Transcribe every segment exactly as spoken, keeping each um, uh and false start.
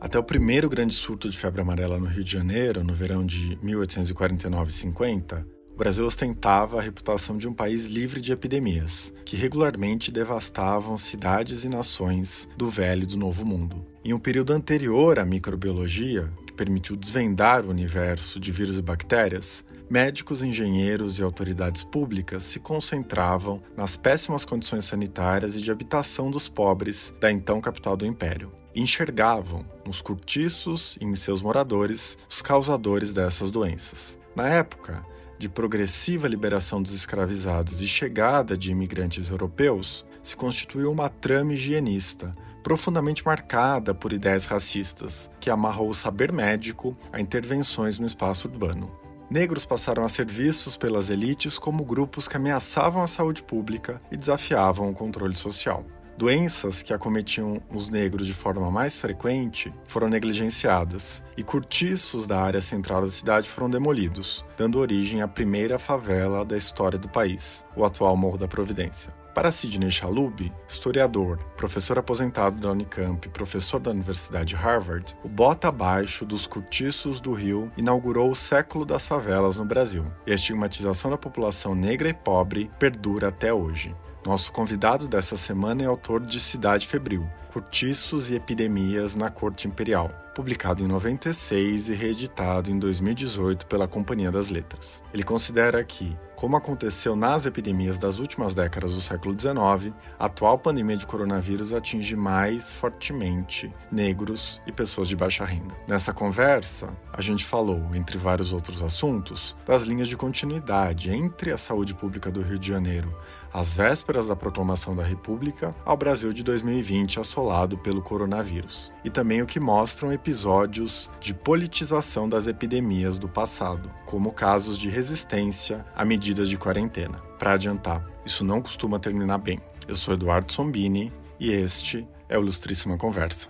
Até o primeiro grande surto de febre amarela no Rio de Janeiro, no verão de mil oitocentos e quarenta e nove a cinquenta, o Brasil ostentava a reputação de um país livre de epidemias, que regularmente devastavam cidades e nações do Velho e do Novo Mundo. Em um período anterior à microbiologia, que permitiu desvendar o universo de vírus e bactérias, médicos, engenheiros e autoridades públicas se concentravam nas péssimas condições sanitárias e de habitação dos pobres da então capital do Império. Enxergavam nos cortiços e em seus moradores os causadores dessas doenças. Na época de progressiva liberação dos escravizados e chegada de imigrantes europeus, se constituiu uma trama higienista, profundamente marcada por ideias racistas, que amarrou o saber médico a intervenções no espaço urbano. Negros passaram a ser vistos pelas elites como grupos que ameaçavam a saúde pública e desafiavam o controle social. Doenças que acometiam os negros de forma mais frequente foram negligenciadas, e cortiços da área central da cidade foram demolidos, dando origem à primeira favela da história do país, o atual Morro da Providência. Para Sidney Chalhoub, historiador, professor aposentado da Unicamp e professor da Universidade Harvard, o bota abaixo dos cortiços do Rio inaugurou o século das favelas no Brasil, e a estigmatização da população negra e pobre perdura até hoje. Nosso convidado dessa semana é autor de Cidade Febril, Cortiços e Epidemias na Corte Imperial, publicado em noventa e seis e reeditado em dois mil e dezoito pela Companhia das Letras. Ele considera que, como aconteceu nas epidemias das últimas décadas do século dezenove, a atual pandemia de coronavírus atinge mais fortemente negros e pessoas de baixa renda. Nessa conversa, a gente falou, entre vários outros assuntos, das linhas de continuidade entre a saúde pública do Rio de Janeiro, às vésperas da proclamação da República, ao Brasil de dois mil e vinte assolado pelo coronavírus, e também o que mostram episódios de politização das epidemias do passado, como casos de resistência a medidas de quarentena. Para adiantar, isso não costuma terminar bem. Eu sou Eduardo Sombini e este é o Ilustríssima Conversa.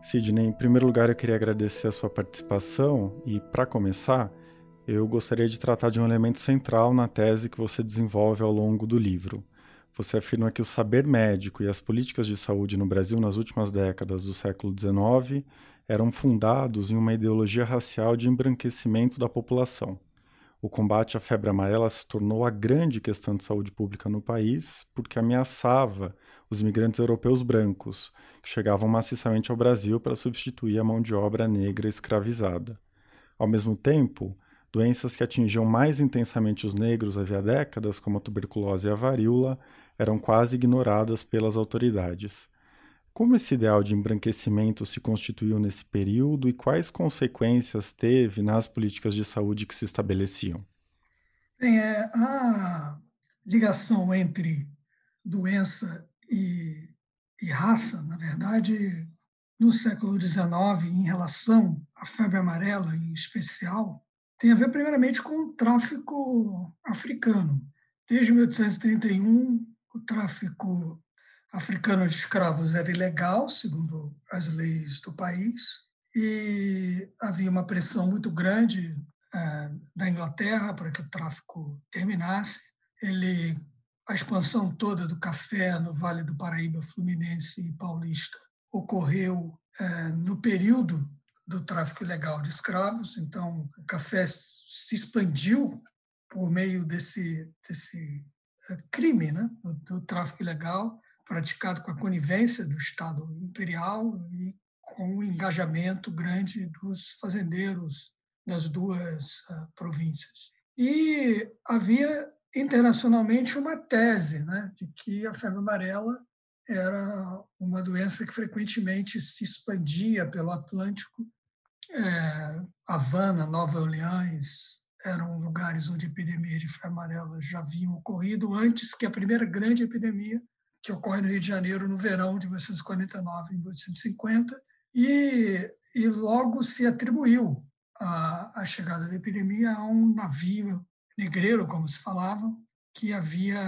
Sidney, em primeiro lugar eu queria agradecer a sua participação e, para começar, eu gostaria de tratar de um elemento central na tese que você desenvolve ao longo do livro. Você afirma que o saber médico e as políticas de saúde no Brasil nas últimas décadas do século dezenove eram fundados em uma ideologia racial de embranquecimento da população. O combate à febre amarela se tornou a grande questão de saúde pública no país porque ameaçava os imigrantes europeus brancos, que chegavam maciçamente ao Brasil para substituir a mão de obra negra escravizada. Ao mesmo tempo, doenças que atingiam mais intensamente os negros havia décadas, como a tuberculose e a varíola, eram quase ignoradas pelas autoridades. Como esse ideal de embranquecimento se constituiu nesse período e quais consequências teve nas políticas de saúde que se estabeleciam? Bem, é, a ligação entre doença E, e raça, na verdade, no século dezenove, em relação à febre amarela em especial, tem a ver primeiramente com o tráfico africano. Desde mil oitocentos e trinta e um, o tráfico africano de escravos era ilegal, segundo as leis do país, e havia uma pressão muito grande eh, da Inglaterra para que o tráfico terminasse. Ele A expansão toda do café no Vale do Paraíba Fluminense e Paulista ocorreu eh, no período do tráfico ilegal de escravos. Então, o café se expandiu por meio desse, desse eh, crime, né, do, do tráfico ilegal, praticado com a conivência do Estado Imperial e com o engajamento grande dos fazendeiros das duas eh, províncias. E havia internacionalmente uma tese, né, de que a febre amarela era uma doença que frequentemente se expandia pelo Atlântico. É, Havana, Nova Orleans eram lugares onde epidemias de febre amarela já haviam ocorrido antes que a primeira grande epidemia, que ocorre no Rio de Janeiro no verão de mil oitocentos e quarenta e nove e mil oitocentos e cinquenta, e, e logo se atribuiu a, a chegada da epidemia a um navio negreiro, como se falava, que havia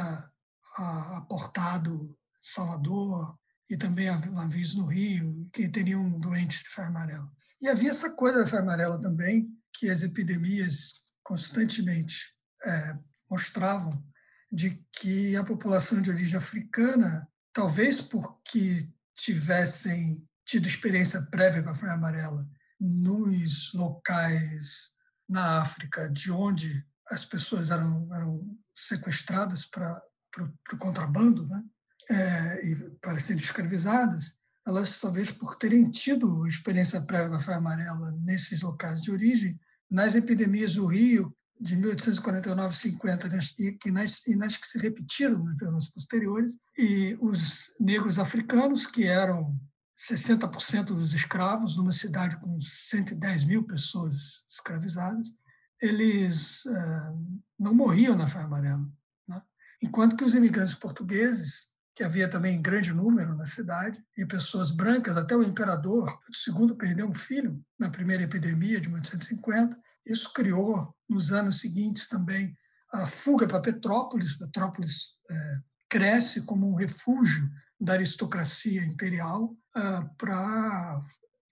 aportado Salvador e também uma vez no Rio, que teriam doentes de febre amarela. E havia essa coisa da febre amarela também, que as epidemias constantemente é, mostravam, de que a população de origem africana, talvez porque tivessem tido experiência prévia com a febre amarela nos locais na África, de onde as pessoas eram, eram sequestradas para o contrabando, né? É, e para serem escravizadas, elas, talvez por terem tido experiência prévia com a febre amarela nesses locais de origem, nas epidemias do Rio, de mil oitocentos e quarenta e nove a cinquenta, e, e, nas, e nas que se repetiram nos anos posteriores, e os negros africanos, que eram sessenta por cento dos escravos, numa cidade com cento e dez mil pessoas escravizadas, eles eh, não morriam na febre amarela, né? Enquanto que os imigrantes portugueses, que havia também em grande número na cidade, e pessoas brancas, até o imperador Pedro segundo perdeu um filho na primeira epidemia de mil oitocentos e cinquenta. Isso criou, nos anos seguintes também, a fuga para Petrópolis. Petrópolis é, cresce como um refúgio da aristocracia imperial é, para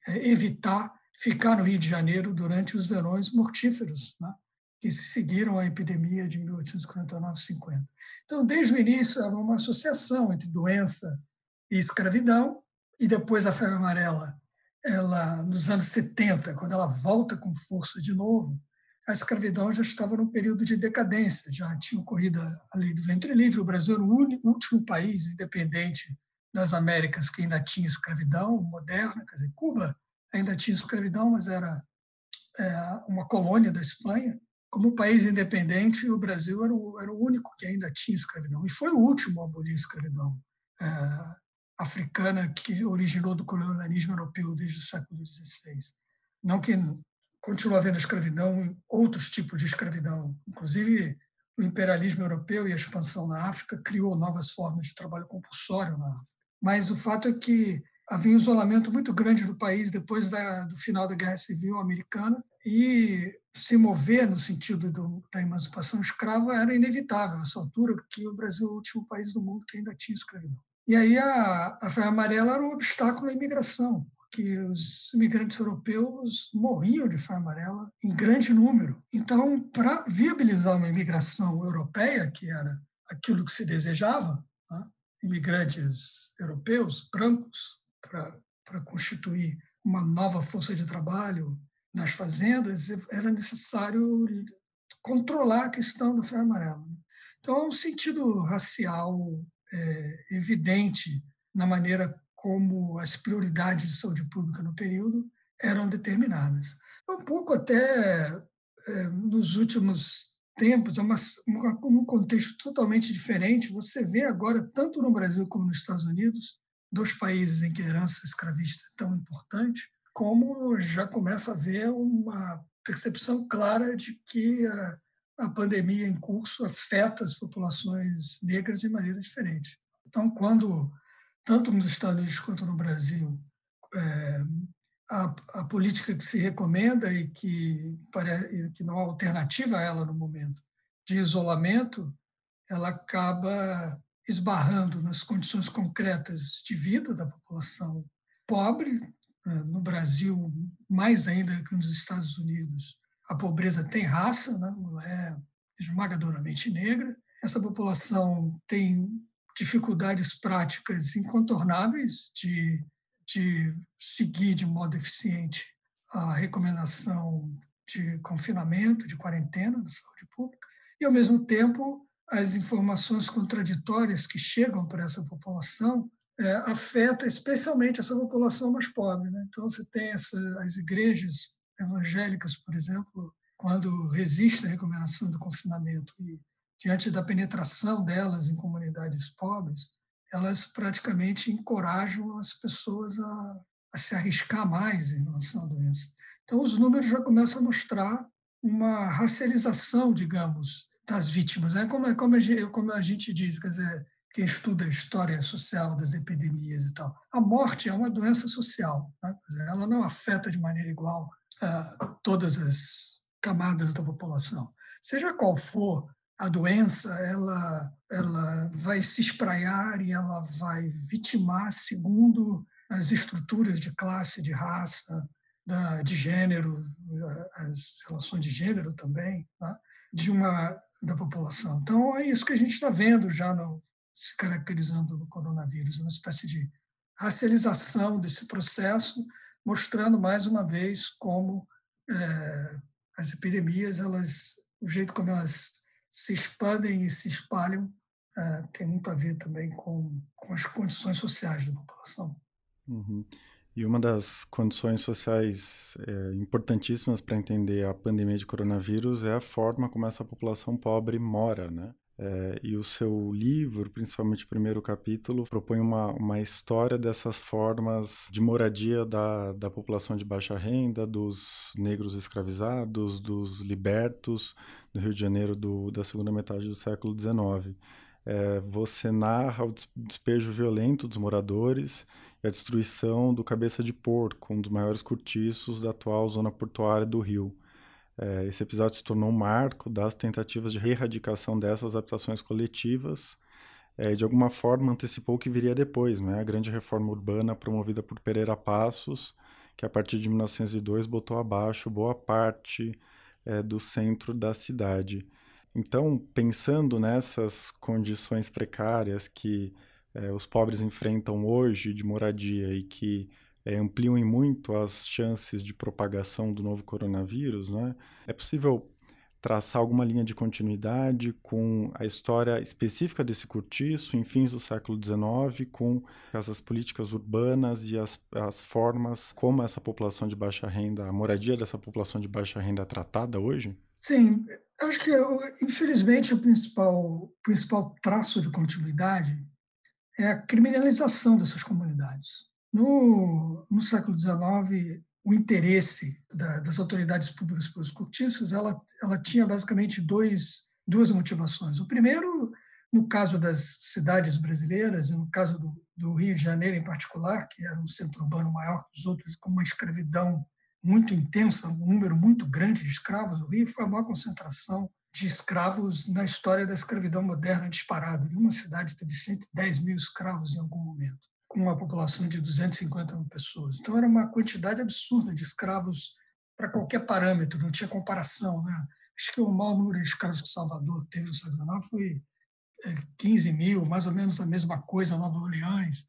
é, evitar ficar no Rio de Janeiro durante os verões mortíferos, né, que se seguiram à epidemia de mil oitocentos e quarenta e nove a cinquenta. Então, desde o início, havia uma associação entre doença e escravidão, e depois a febre amarela, ela, nos anos setenta, quando ela volta com força de novo, a escravidão já estava num período de decadência, já tinha ocorrido a lei do ventre livre. O Brasil era o último país independente das Américas que ainda tinha escravidão moderna, quer dizer, Cuba ainda tinha escravidão, mas era é, uma colônia da Espanha. Como país independente, o Brasil era o, era o único que ainda tinha escravidão. E foi o último a abolir a escravidão é, africana, que originou do colonialismo europeu desde o século dezesseis. Não que continua havendo escravidão, outros tipos de escravidão. Inclusive, o imperialismo europeu e a expansão na África criou novas formas de trabalho compulsório na África. Mas o fato é que havia um isolamento muito grande do país depois da, do final da Guerra Civil Americana, e se mover no sentido do, da emancipação escrava era inevitável a essa altura, porque o Brasil é o último país do mundo que ainda tinha escravidão. E aí a, a febre amarela era um obstáculo à imigração, porque os imigrantes europeus morriam de febre amarela em grande número. Então, para viabilizar uma imigração europeia, que era aquilo que se desejava, né, imigrantes europeus, brancos, para constituir uma nova força de trabalho nas fazendas, era necessário controlar a questão da febre amarela. Então, há um sentido racial é, evidente na maneira como as prioridades de saúde pública no período eram determinadas. Um pouco até é, nos últimos tempos, uma, uma, um contexto totalmente diferente, você vê agora, tanto no Brasil como nos Estados Unidos, dos países em que a herança escravista é tão importante, como já começa a haver uma percepção clara de que a, a pandemia em curso afeta as populações negras de maneira diferente. Então, quando, tanto nos Estados Unidos quanto no Brasil, é, a, a política que se recomenda e que, parece, que não há alternativa a ela no momento, de isolamento, ela acaba esbarrando nas condições concretas de vida da população pobre. No Brasil, mais ainda que nos Estados Unidos, a pobreza tem raça, né? É esmagadoramente negra. Essa população tem dificuldades práticas incontornáveis de, de seguir de modo eficiente a recomendação de confinamento, de quarentena da saúde pública, e, ao mesmo tempo, as informações contraditórias que chegam para essa população é, afeta especialmente essa população mais pobre, né? Então, você tem essa, as igrejas evangélicas, por exemplo, quando resistem à recomendação do confinamento e, diante da penetração delas em comunidades pobres, elas praticamente encorajam as pessoas a, a se arriscar mais em relação à doença. Então, os números já começam a mostrar uma racialização, digamos, das vítimas, né? Como, como, como a gente diz, quer dizer, quem estuda a história social das epidemias e tal, a morte é uma doença social, né? Ela não afeta de maneira igual uh, todas as camadas da população. Seja qual for a doença ela, ela vai se espraiar e ela vai vitimar segundo as estruturas de classe, de raça, da, de gênero, as relações de gênero também, tá? de uma, da população. Então, é isso que a gente está vendo já no, se caracterizando no coronavírus, uma espécie de racialização desse processo, mostrando mais uma vez como é, as epidemias, elas, o jeito como elas se expandem e se espalham, é, tem muito a ver também com, com as condições sociais da população. Uhum. E uma das condições sociais é, importantíssimas para entender a pandemia de coronavírus é a forma como essa população pobre mora, né? É, e o seu livro, principalmente o primeiro capítulo, propõe uma, uma história dessas formas de moradia da, da população de baixa renda, dos negros escravizados, dos libertos do Rio de Janeiro do, da segunda metade do século dezenove. É, você narra o despejo violento dos moradores e a destruição do Cabeça de Porco, um dos maiores cortiços da atual zona portuária do Rio. Esse episódio se tornou um marco das tentativas de erradicação dessas habitações coletivas e, de alguma forma, antecipou o que viria depois, né? A grande reforma urbana promovida por Pereira Passos, que, a partir de mil novecentos e dois, botou abaixo boa parte é, do centro da cidade. Então, pensando nessas condições precárias que é, os pobres enfrentam hoje de moradia e que É, ampliam em muito as chances de propagação do novo coronavírus, né? É possível traçar alguma linha de continuidade com a história específica desse cortiço em fins do século dezenove, com essas políticas urbanas e as, as formas como essa população de baixa renda, a moradia dessa população de baixa renda é tratada hoje? Sim, acho que, infelizmente, o principal, principal traço de continuidade é a criminalização dessas comunidades. No, no século dezenove, o interesse da, das autoridades públicas pelos cortiços, ela, ela tinha basicamente dois, duas motivações. O primeiro, no caso das cidades brasileiras, e no caso do, do Rio de Janeiro em particular, que era um centro urbano maior que os outros, com uma escravidão muito intensa, um número muito grande de escravos, o Rio foi a maior concentração de escravos na história da escravidão moderna disparada. Nenhuma cidade teve cento e dez mil escravos em algum momento, com uma população de duzentas e cinquenta mil pessoas. Então, era uma quantidade absurda de escravos para qualquer parâmetro, não tinha comparação, né? Acho que o maior número de escravos que Salvador teve no século dezenove foi quinze mil, mais ou menos a mesma coisa em Nova Orleans.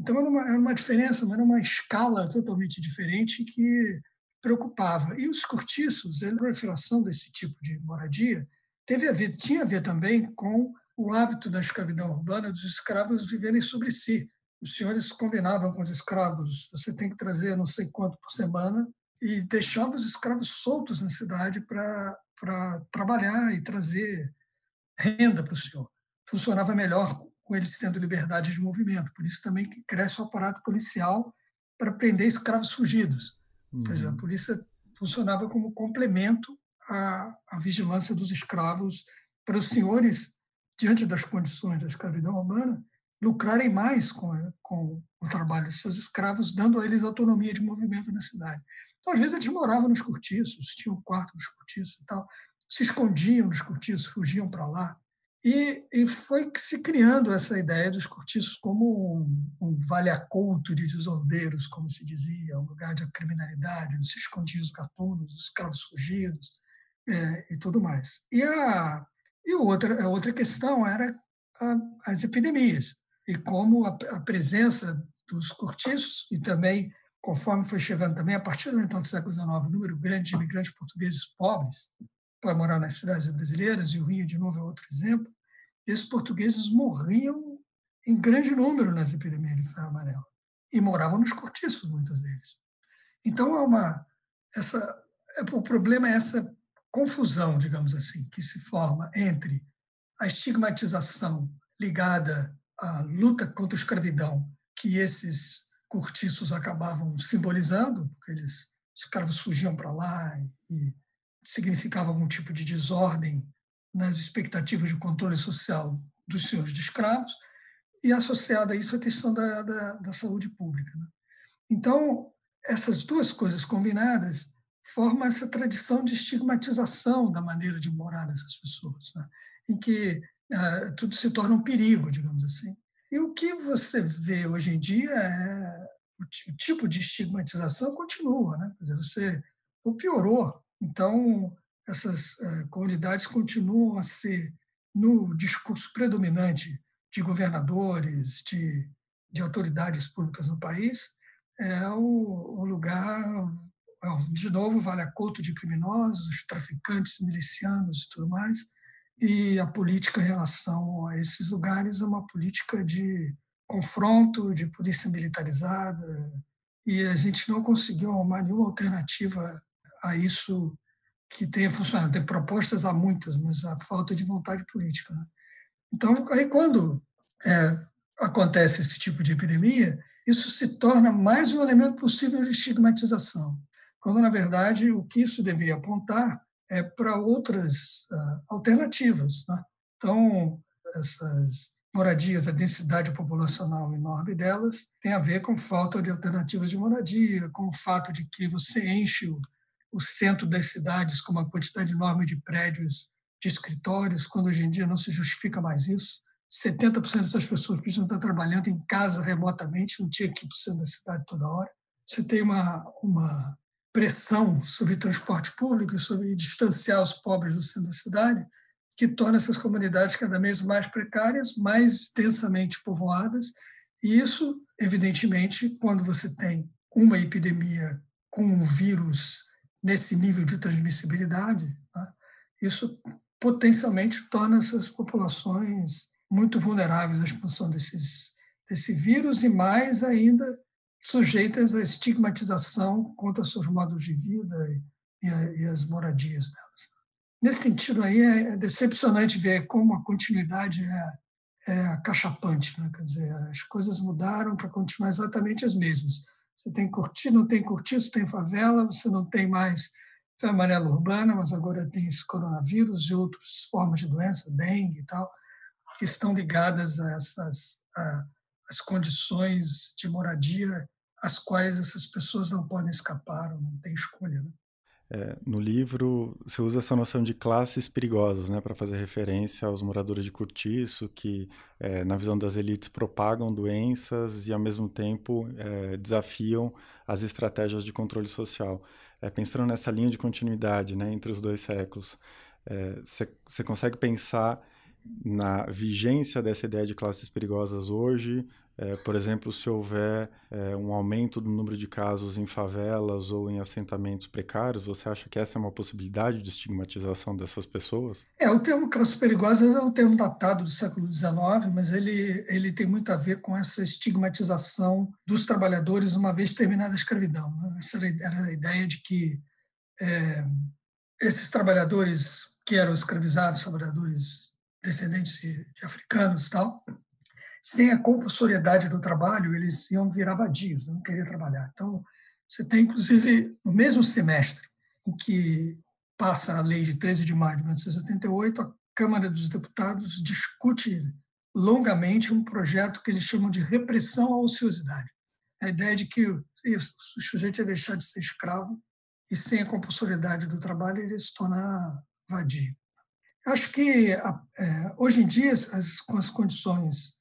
Então, era uma, era uma diferença, mas era uma escala totalmente diferente que preocupava. E os cortiços, a proliferação desse tipo de moradia, teve a ver, tinha a ver também com o hábito da escravidão urbana dos escravos viverem sobre si. Os senhores combinavam com os escravos, você tem que trazer não sei quanto por semana, e deixavam os escravos soltos na cidade para trabalhar e trazer renda para o senhor. Funcionava melhor com eles tendo liberdade de movimento, por isso também que cresce o aparato policial para prender escravos fugidos. Uhum. Quer dizer, a polícia funcionava como complemento à, à vigilância dos escravos para os senhores, diante das condições da escravidão urbana, lucrarem mais com, com o trabalho dos seus escravos, dando a eles autonomia de movimento na cidade. Então, às vezes, eles moravam nos cortiços, tinham um quarto nos cortiços e tal, se escondiam nos cortiços, fugiam para lá. E, e foi que se criando essa ideia dos cortiços como um, um vale-acolto de desordeiros, como se dizia, um lugar de criminalidade, onde se escondiam os gatunos, os escravos fugidos é, e tudo mais. E a, e outra, a outra questão era a, as epidemias. E como a, a presença dos cortiços, e também, conforme foi chegando também, a partir do então do século dezenove, um número grande de imigrantes portugueses pobres para morar nas cidades brasileiras, e o Rio, de novo, é outro exemplo, esses portugueses morriam em grande número nas epidemias de febre amarela, e moravam nos cortiços, muitos deles. Então, é uma, essa, é, o problema é essa confusão, digamos assim, que se forma entre a estigmatização ligada a luta contra a escravidão que esses cortiços acabavam simbolizando, porque eles, os escravos fugiam para lá e significava algum tipo de desordem nas expectativas de controle social dos senhores de escravos, e associada a isso a questão da, da, da saúde pública, né? Então, essas duas coisas combinadas forma essa tradição de estigmatização da maneira de morar dessas pessoas, né? Em que uh, tudo se torna um perigo, digamos assim. E o que você vê hoje em dia é o, t- o tipo de estigmatização continua, né? Quer dizer, você ou piorou. Então, essas uh, comunidades continuam a ser, no discurso predominante de governadores, de, de autoridades públicas no país, é o, o lugar, de novo, vale a couto de criminosos, traficantes, milicianos e tudo mais. E a política em relação a esses lugares é uma política de confronto, de polícia militarizada, e a gente não conseguiu arrumar nenhuma alternativa a isso que tenha funcionado. Tem propostas, há muitas, mas a falta de vontade política, né? Então, aí quando é, acontece esse tipo de epidemia, isso se torna mais um elemento possível de estigmatização, quando, na verdade, o que isso deveria apontar é para outras uh, alternativas, né? Então, essas moradias, a densidade populacional enorme delas tem a ver com falta de alternativas de moradia, com o fato de que você enche o, o centro das cidades com uma quantidade enorme de prédios, de escritórios, quando hoje em dia não se justifica mais isso. setenta por cento dessas pessoas precisam estar trabalhando em casa remotamente, não tinha que ir para o centro da cidade toda hora. Você tem uma... uma pressão sobre transporte público e sobre distanciar os pobres do centro da cidade, que torna essas comunidades cada vez mais precárias, mais densamente povoadas. E isso, evidentemente, quando você tem uma epidemia com um vírus nesse nível de transmissibilidade, né, isso potencialmente torna essas populações muito vulneráveis à expansão desses, desse vírus e mais ainda sujeitas à estigmatização contra seus modos de vida e, a, e as moradias delas. Nesse sentido, aí é decepcionante ver como a continuidade é, é acachapante, né? Quer dizer, as coisas mudaram para continuar exatamente as mesmas. Você tem cortiço, não tem cortiço, tem favela, você não tem mais amarela urbana, mas agora tem esse coronavírus e outras formas de doença, dengue e tal, que estão ligadas a essas... A, as condições de moradia às quais essas pessoas não podem escapar, ou não têm escolha, né? É, no livro, você usa essa noção de classes perigosas, né, para fazer referência aos moradores de cortiço, que, é, na visão das elites, propagam doenças e, ao mesmo tempo, é, desafiam as estratégias de controle social. É, pensando nessa linha de continuidade, né, entre os dois séculos, você é, consegue pensar na vigência dessa ideia de classes perigosas hoje, é, por exemplo, se houver é, um aumento do número de casos em favelas ou em assentamentos precários, você acha que essa é uma possibilidade de estigmatização dessas pessoas? É, o termo classes perigosas é um termo datado do século dezenove, mas ele, ele tem muito a ver com essa estigmatização dos trabalhadores uma vez terminada a escravidão, né? Essa era a ideia de que é, esses trabalhadores que eram escravizados, trabalhadores descendentes de africanos e tal, sem a compulsoriedade do trabalho, eles iam virar vadios, não queriam trabalhar. Então, você tem, inclusive, no mesmo semestre em que passa a lei de treze de maio de mil novecentos e oitenta e oito, a Câmara dos Deputados discute longamente um projeto que eles chamam de repressão à ociosidade. A ideia de que o sujeito ia deixar de ser escravo e, sem a compulsoriedade do trabalho, ele ia se tornar vadio. Acho que, hoje em dia, as, com as condições,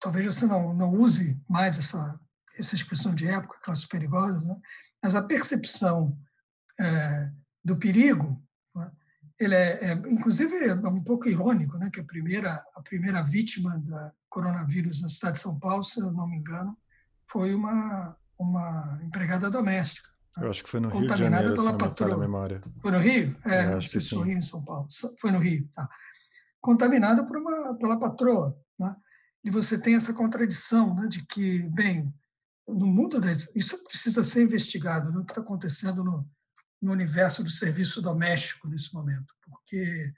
talvez você não, não use mais essa, essa expressão de época, classes perigosas, né? Mas a percepção é, do perigo, né? Ele é, é, inclusive, é um pouco irônico, né? Que a primeira, a primeira vítima do coronavírus na cidade de São Paulo, se eu não me engano, foi uma, uma empregada doméstica. Eu acho que foi no Rio de Janeiro, pela patroa. Memória. Foi no Rio? É, eu acho que sim. Rio, em São Paulo. Foi no Rio, tá. Contaminada por uma, pela patroa, né? E você tem essa contradição, né, de que, bem, no mundo... Da, isso precisa ser investigado, né, o que está acontecendo no, no universo do serviço doméstico nesse momento, porque,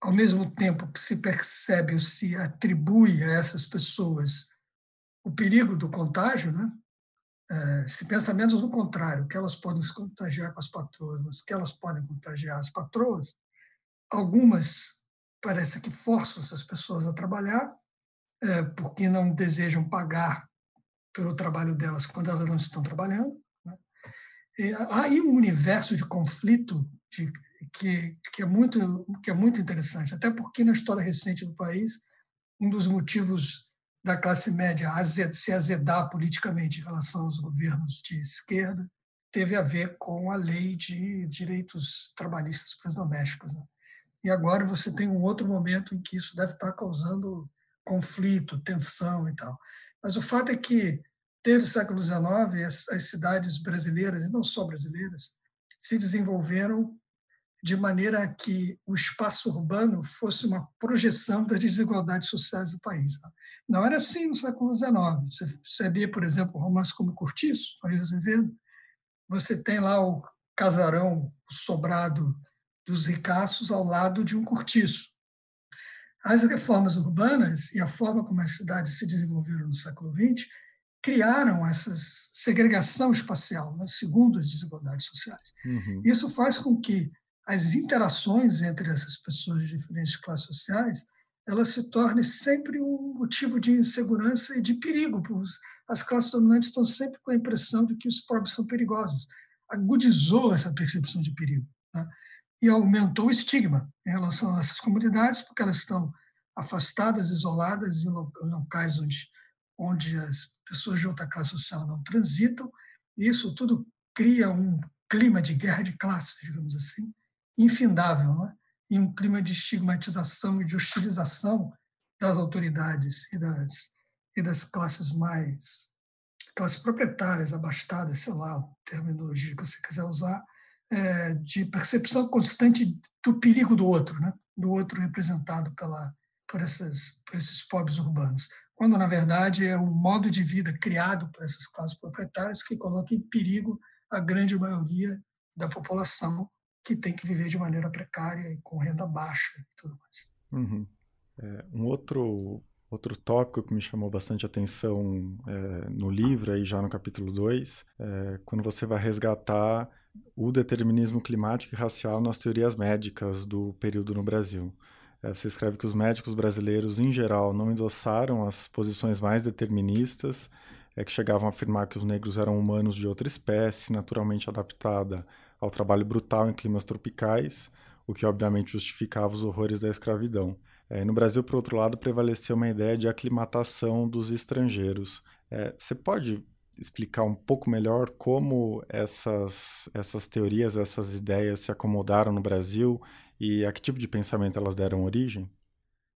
ao mesmo tempo que se percebe ou se atribui a essas pessoas o perigo do contágio, né? É, se pensa menos no contrário, que elas podem se contagiar com as patroas, mas que elas podem contagiar as patroas, algumas parece que forçam essas pessoas a trabalhar, é, porque não desejam pagar pelo trabalho delas quando elas não estão trabalhando, né? há aí um universo de conflito de, que, que, é muito, que é muito interessante, até porque na história recente do país, um dos motivos da classe média azed, se azedar politicamente em relação aos governos de esquerda teve a ver com a lei de direitos trabalhistas para as domésticas, né? E agora você tem um outro momento em que isso deve estar causando conflito, tensão e tal. Mas o fato é que, desde o século dezenove, as, as cidades brasileiras, e não só brasileiras, se desenvolveram de maneira que o espaço urbano fosse uma projeção das desigualdades sociais do país. Não era assim no século dezenove. Você percebia, por exemplo, romances como Cortiços, Maria Azevedo, você tem lá o casarão, o sobrado dos ricaços ao lado de um cortiço. As reformas urbanas e a forma como as cidades se desenvolveram no século vinte criaram essa segregação espacial, né, segundo as desigualdades sociais. Uhum. Isso faz com que as interações entre essas pessoas de diferentes classes sociais elas se tornem sempre um motivo de insegurança e de perigo. As classes dominantes estão sempre com a impressão de que os pobres são perigosos. Agudizou essa percepção de perigo, né? E aumentou o estigma em relação a essas comunidades, porque elas estão afastadas, isoladas, em locais onde, onde as pessoas de outra classe social não transitam. E isso tudo cria um clima de guerra de classes, digamos assim, infindável, não é? E um clima de estigmatização e de hostilização das autoridades e das, e das classes mais... classes proprietárias, abastadas, sei lá, a terminologia que você quiser usar, É, de percepção constante do perigo do outro, né? Do outro representado pela, por, essas, por esses pobres urbanos, quando, na verdade, é um modo de vida criado por essas classes proprietárias que coloca em perigo a grande maioria da população que tem que viver de maneira precária e com renda baixa e tudo mais. Uhum. É, um outro, outro tópico que me chamou bastante atenção é, no livro, aí já no capítulo dois, é, quando você vai resgatar o determinismo climático e racial nas teorias médicas do período no Brasil. Você escreve que os médicos brasileiros, em geral, não endossaram as posições mais deterministas, é, que chegavam a afirmar que os negros eram humanos de outra espécie, naturalmente adaptada ao trabalho brutal em climas tropicais, o que obviamente justificava os horrores da escravidão. É, no Brasil, por outro lado, prevaleceu uma ideia de aclimatação dos estrangeiros. É, você pode explicar um pouco melhor como essas, essas teorias, essas ideias se acomodaram no Brasil e a que tipo de pensamento elas deram origem?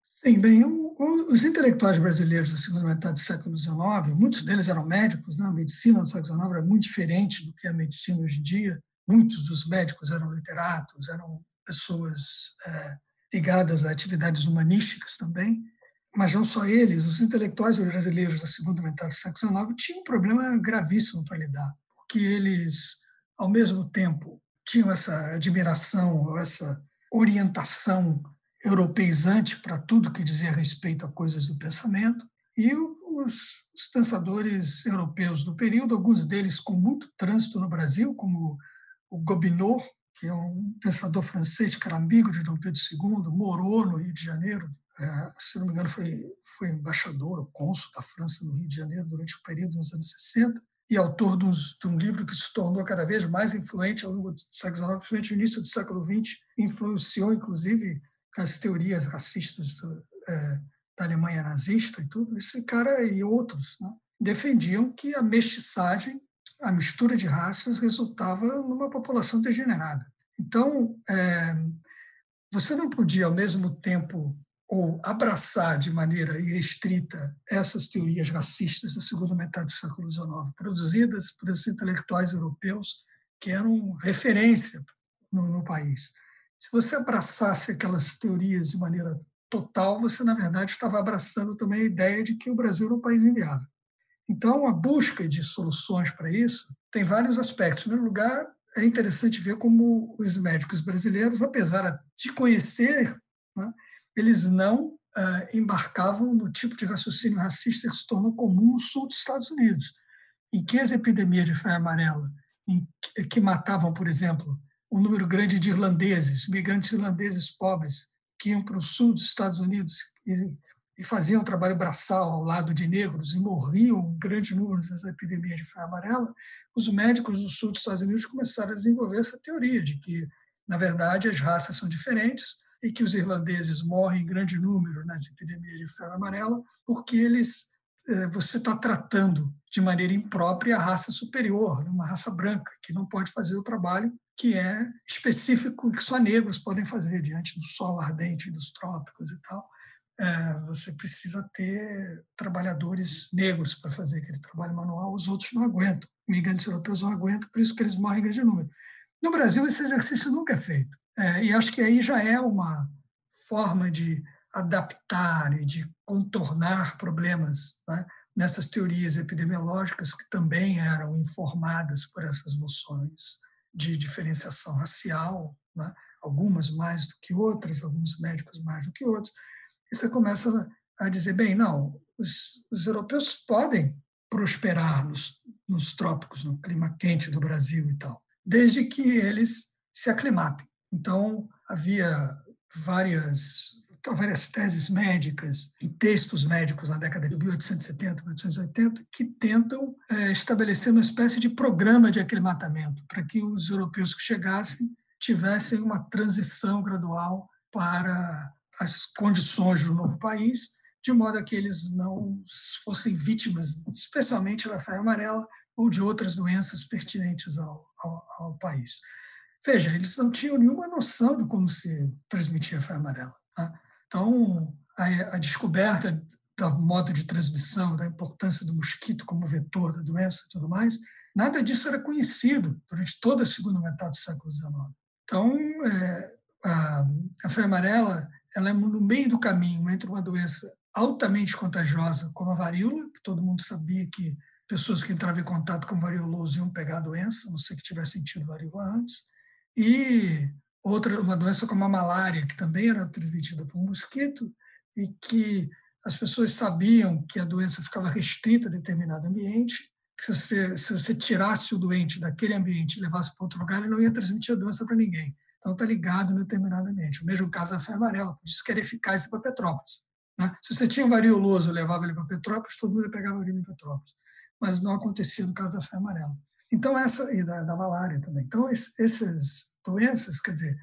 Sim, bem, o, o, os intelectuais brasileiros da segunda metade do século dezenove, muitos deles eram médicos, né? A medicina no século dezenove era muito diferente do que a medicina hoje em dia. Muitos dos médicos eram literatos, eram pessoas é, ligadas a atividades humanísticas também. Mas não só eles, os intelectuais brasileiros da segunda metade do século dezenove tinham um problema gravíssimo para lidar, porque eles, ao mesmo tempo, tinham essa admiração, essa orientação europeizante para tudo que dizia respeito a coisas do pensamento, e os, os pensadores europeus do período, alguns deles com muito trânsito no Brasil, como o Gobineau, que é um pensador francês que era amigo de Dom Pedro segundo, morou no Rio de Janeiro, É, se não me engano, foi, foi embaixador ou cônsul da França no Rio de Janeiro durante o período dos anos sessenta e autor de, uns, de um livro que se tornou cada vez mais influente ao longo do século dezenove, principalmente no início do século vinte, influenciou, inclusive, as teorias racistas do, é, da Alemanha nazista e tudo. Esse cara e outros, né, defendiam que a mestiçagem, a mistura de raças, resultava numa população degenerada. Então, é, você não podia, ao mesmo tempo, ou abraçar de maneira irrestrita essas teorias racistas da segunda metade do século dezenove, produzidas por esses intelectuais europeus que eram referência no, no país. Se você abraçasse aquelas teorias de maneira total, você, na verdade, estava abraçando também a ideia de que o Brasil era um país inviável. Então, a busca de soluções para isso tem vários aspectos. Em primeiro lugar, é interessante ver como os médicos brasileiros, apesar de conhecer, né, eles não ah, embarcavam no tipo de raciocínio racista que se tornou comum no sul dos Estados Unidos, em que as epidemias de febre amarela, em que, que matavam, por exemplo, um número grande de irlandeses, migrantes irlandeses pobres, que iam para o sul dos Estados Unidos e, e faziam trabalho braçal ao lado de negros e morriam um grande número dessas epidemias de febre amarela, os médicos do sul dos Estados Unidos começaram a desenvolver essa teoria de que, na verdade, as raças são diferentes e que os irlandeses morrem em grande número nas epidemias de febre amarela porque eles, você está tratando de maneira imprópria a raça superior, uma raça branca, que não pode fazer o trabalho que é específico, que só negros podem fazer diante do sol ardente dos trópicos e tal. É, você precisa ter trabalhadores negros para fazer aquele trabalho manual, os outros não aguentam, imigrantes europeus não aguentam, por isso que eles morrem em grande número. No Brasil, esse exercício nunca é feito. É, e acho que aí já é uma forma de adaptar e de contornar problemas, né, nessas teorias epidemiológicas que também eram informadas por essas noções de diferenciação racial, né, algumas mais do que outras, alguns médicos mais do que outros. E você começa a dizer, bem, não, os, os europeus podem prosperar nos, nos trópicos, no clima quente do Brasil e tal, desde que eles se aclimatem. Então, havia várias, várias teses médicas e textos médicos na década de mil oitocentos e setenta, mil oitocentos e oitenta, que tentam é, estabelecer uma espécie de programa de aclimatamento para que os europeus que chegassem tivessem uma transição gradual para as condições do novo país, de modo a que eles não fossem vítimas, especialmente da febre amarela ou de outras doenças pertinentes ao, ao, ao país. Veja, eles não tinham nenhuma noção de como se transmitia a febre amarela. Tá? Então, a, a descoberta do modo de transmissão, da importância do mosquito como vetor da doença e tudo mais, nada disso era conhecido durante toda a segunda metade do século dezenove. Então, é, a, a febre amarela, ela é no meio do caminho entre uma doença altamente contagiosa, como a varíola, que todo mundo sabia que pessoas que entravam em contato com varioloso iam pegar a doença, a não ser que tivesse sentido varíola antes, e outra, uma doença como a malária, que também era transmitida por um mosquito, e que as pessoas sabiam que a doença ficava restrita a determinado ambiente, que se você, se você tirasse o doente daquele ambiente e levasse para outro lugar, ele não ia transmitir a doença para ninguém. Então, está ligado no determinado ambiente. O mesmo caso da febre amarela, por isso que era eficaz para Petrópolis. Né? Se você tinha um varioloso, levava ele para Petrópolis, todo mundo pegava ele em Petrópolis. Mas não acontecia no caso da febre amarela. Então, essa, e da, da malária também. Então, esse, essas doenças, quer dizer,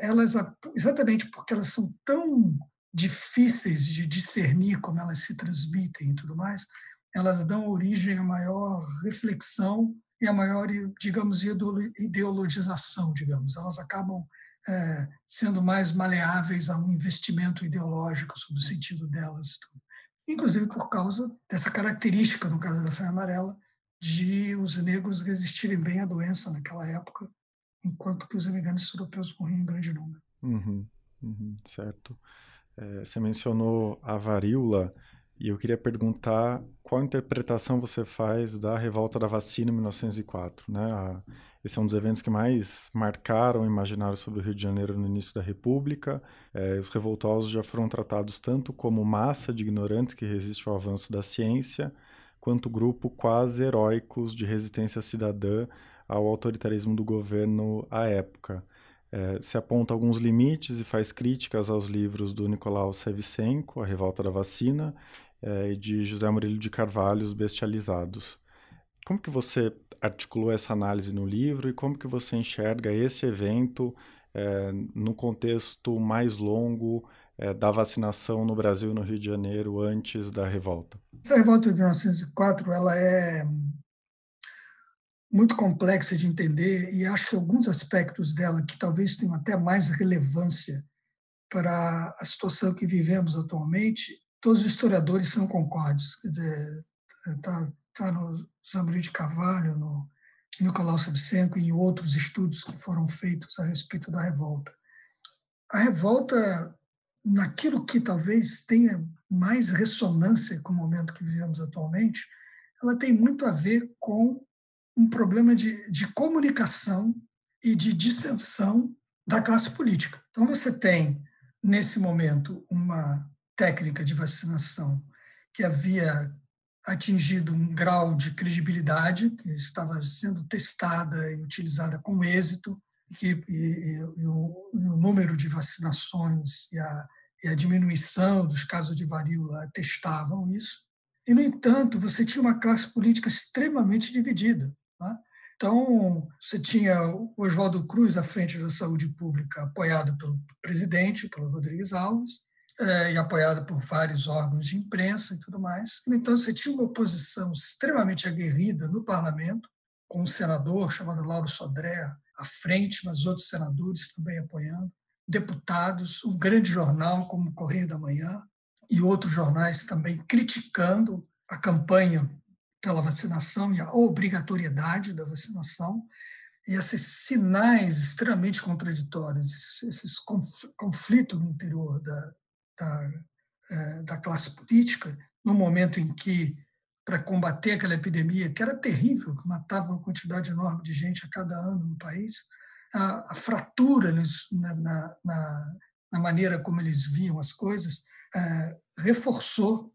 elas, exatamente porque elas são tão difíceis de discernir como elas se transmitem e tudo mais, elas dão origem à maior reflexão e a maior, digamos, ideologização, digamos. Elas acabam é, sendo mais maleáveis a um investimento ideológico sobre o sentido delas. Tudo. Inclusive por causa dessa característica, no caso da febre amarela, de os negros resistirem bem à doença naquela época, enquanto que os imigrantes europeus morriam em grande número. Uhum, uhum, certo. É, você mencionou a varíola, e eu queria perguntar qual interpretação você faz da revolta da vacina em mil novecentos e quatro, né? A, esse é um dos eventos que mais marcaram o imaginário sobre o Rio de Janeiro no início da República. É, os revoltosos já foram tratados tanto como massa de ignorantes que resiste ao avanço da ciência, quanto grupo quase heróicos de resistência cidadã ao autoritarismo do governo à época. É, se aponta alguns limites e faz críticas aos livros do Nicolau Sevicenko, A Revolta da Vacina, é, e de José Murilo de Carvalho, Os Bestializados. Como que você articulou essa análise no livro e como que você enxerga esse evento é, no contexto mais longo é, da vacinação no Brasil e no Rio de Janeiro antes da revolta? Essa revolta de mil novecentos e quatro ela é muito complexa de entender e acho que alguns aspectos dela que talvez tenham até mais relevância para a situação que vivemos atualmente, todos os historiadores são concordes. Quer dizer, está tá no José Murilo de Carvalho, no Nicolau Sevicenko e em outros estudos que foram feitos a respeito da revolta. A revolta, naquilo que talvez tenha mais ressonância com o momento que vivemos atualmente, ela tem muito a ver com um problema de, de comunicação e de dissensão da classe política. Então, você tem, nesse momento, uma técnica de vacinação que havia atingido um grau de credibilidade, que estava sendo testada e utilizada com êxito, que, e, e, e, o, e o número de vacinações e a, e a diminuição dos casos de varíola atestavam isso. E, no entanto, você tinha uma classe política extremamente dividida. Né? Então, você tinha o Oswaldo Cruz à frente da saúde pública, apoiado pelo presidente, pelo Rodrigues Alves, eh, e apoiado por vários órgãos de imprensa e tudo mais. E, no entanto, você tinha uma oposição extremamente aguerrida no parlamento, com um senador chamado Lauro Sodré à frente, mas outros senadores também apoiando, deputados, um grande jornal como o Correio da Manhã, e outros jornais também criticando a campanha pela vacinação e a obrigatoriedade da vacinação, e esses sinais extremamente contraditórios, esses, esses conflitos no interior da, da, eh, da classe política, no momento em que, para combater aquela epidemia, que era terrível, que matava uma quantidade enorme de gente a cada ano no país, a, a fratura nos, na, na, na, na maneira como eles viam as coisas, É, reforçou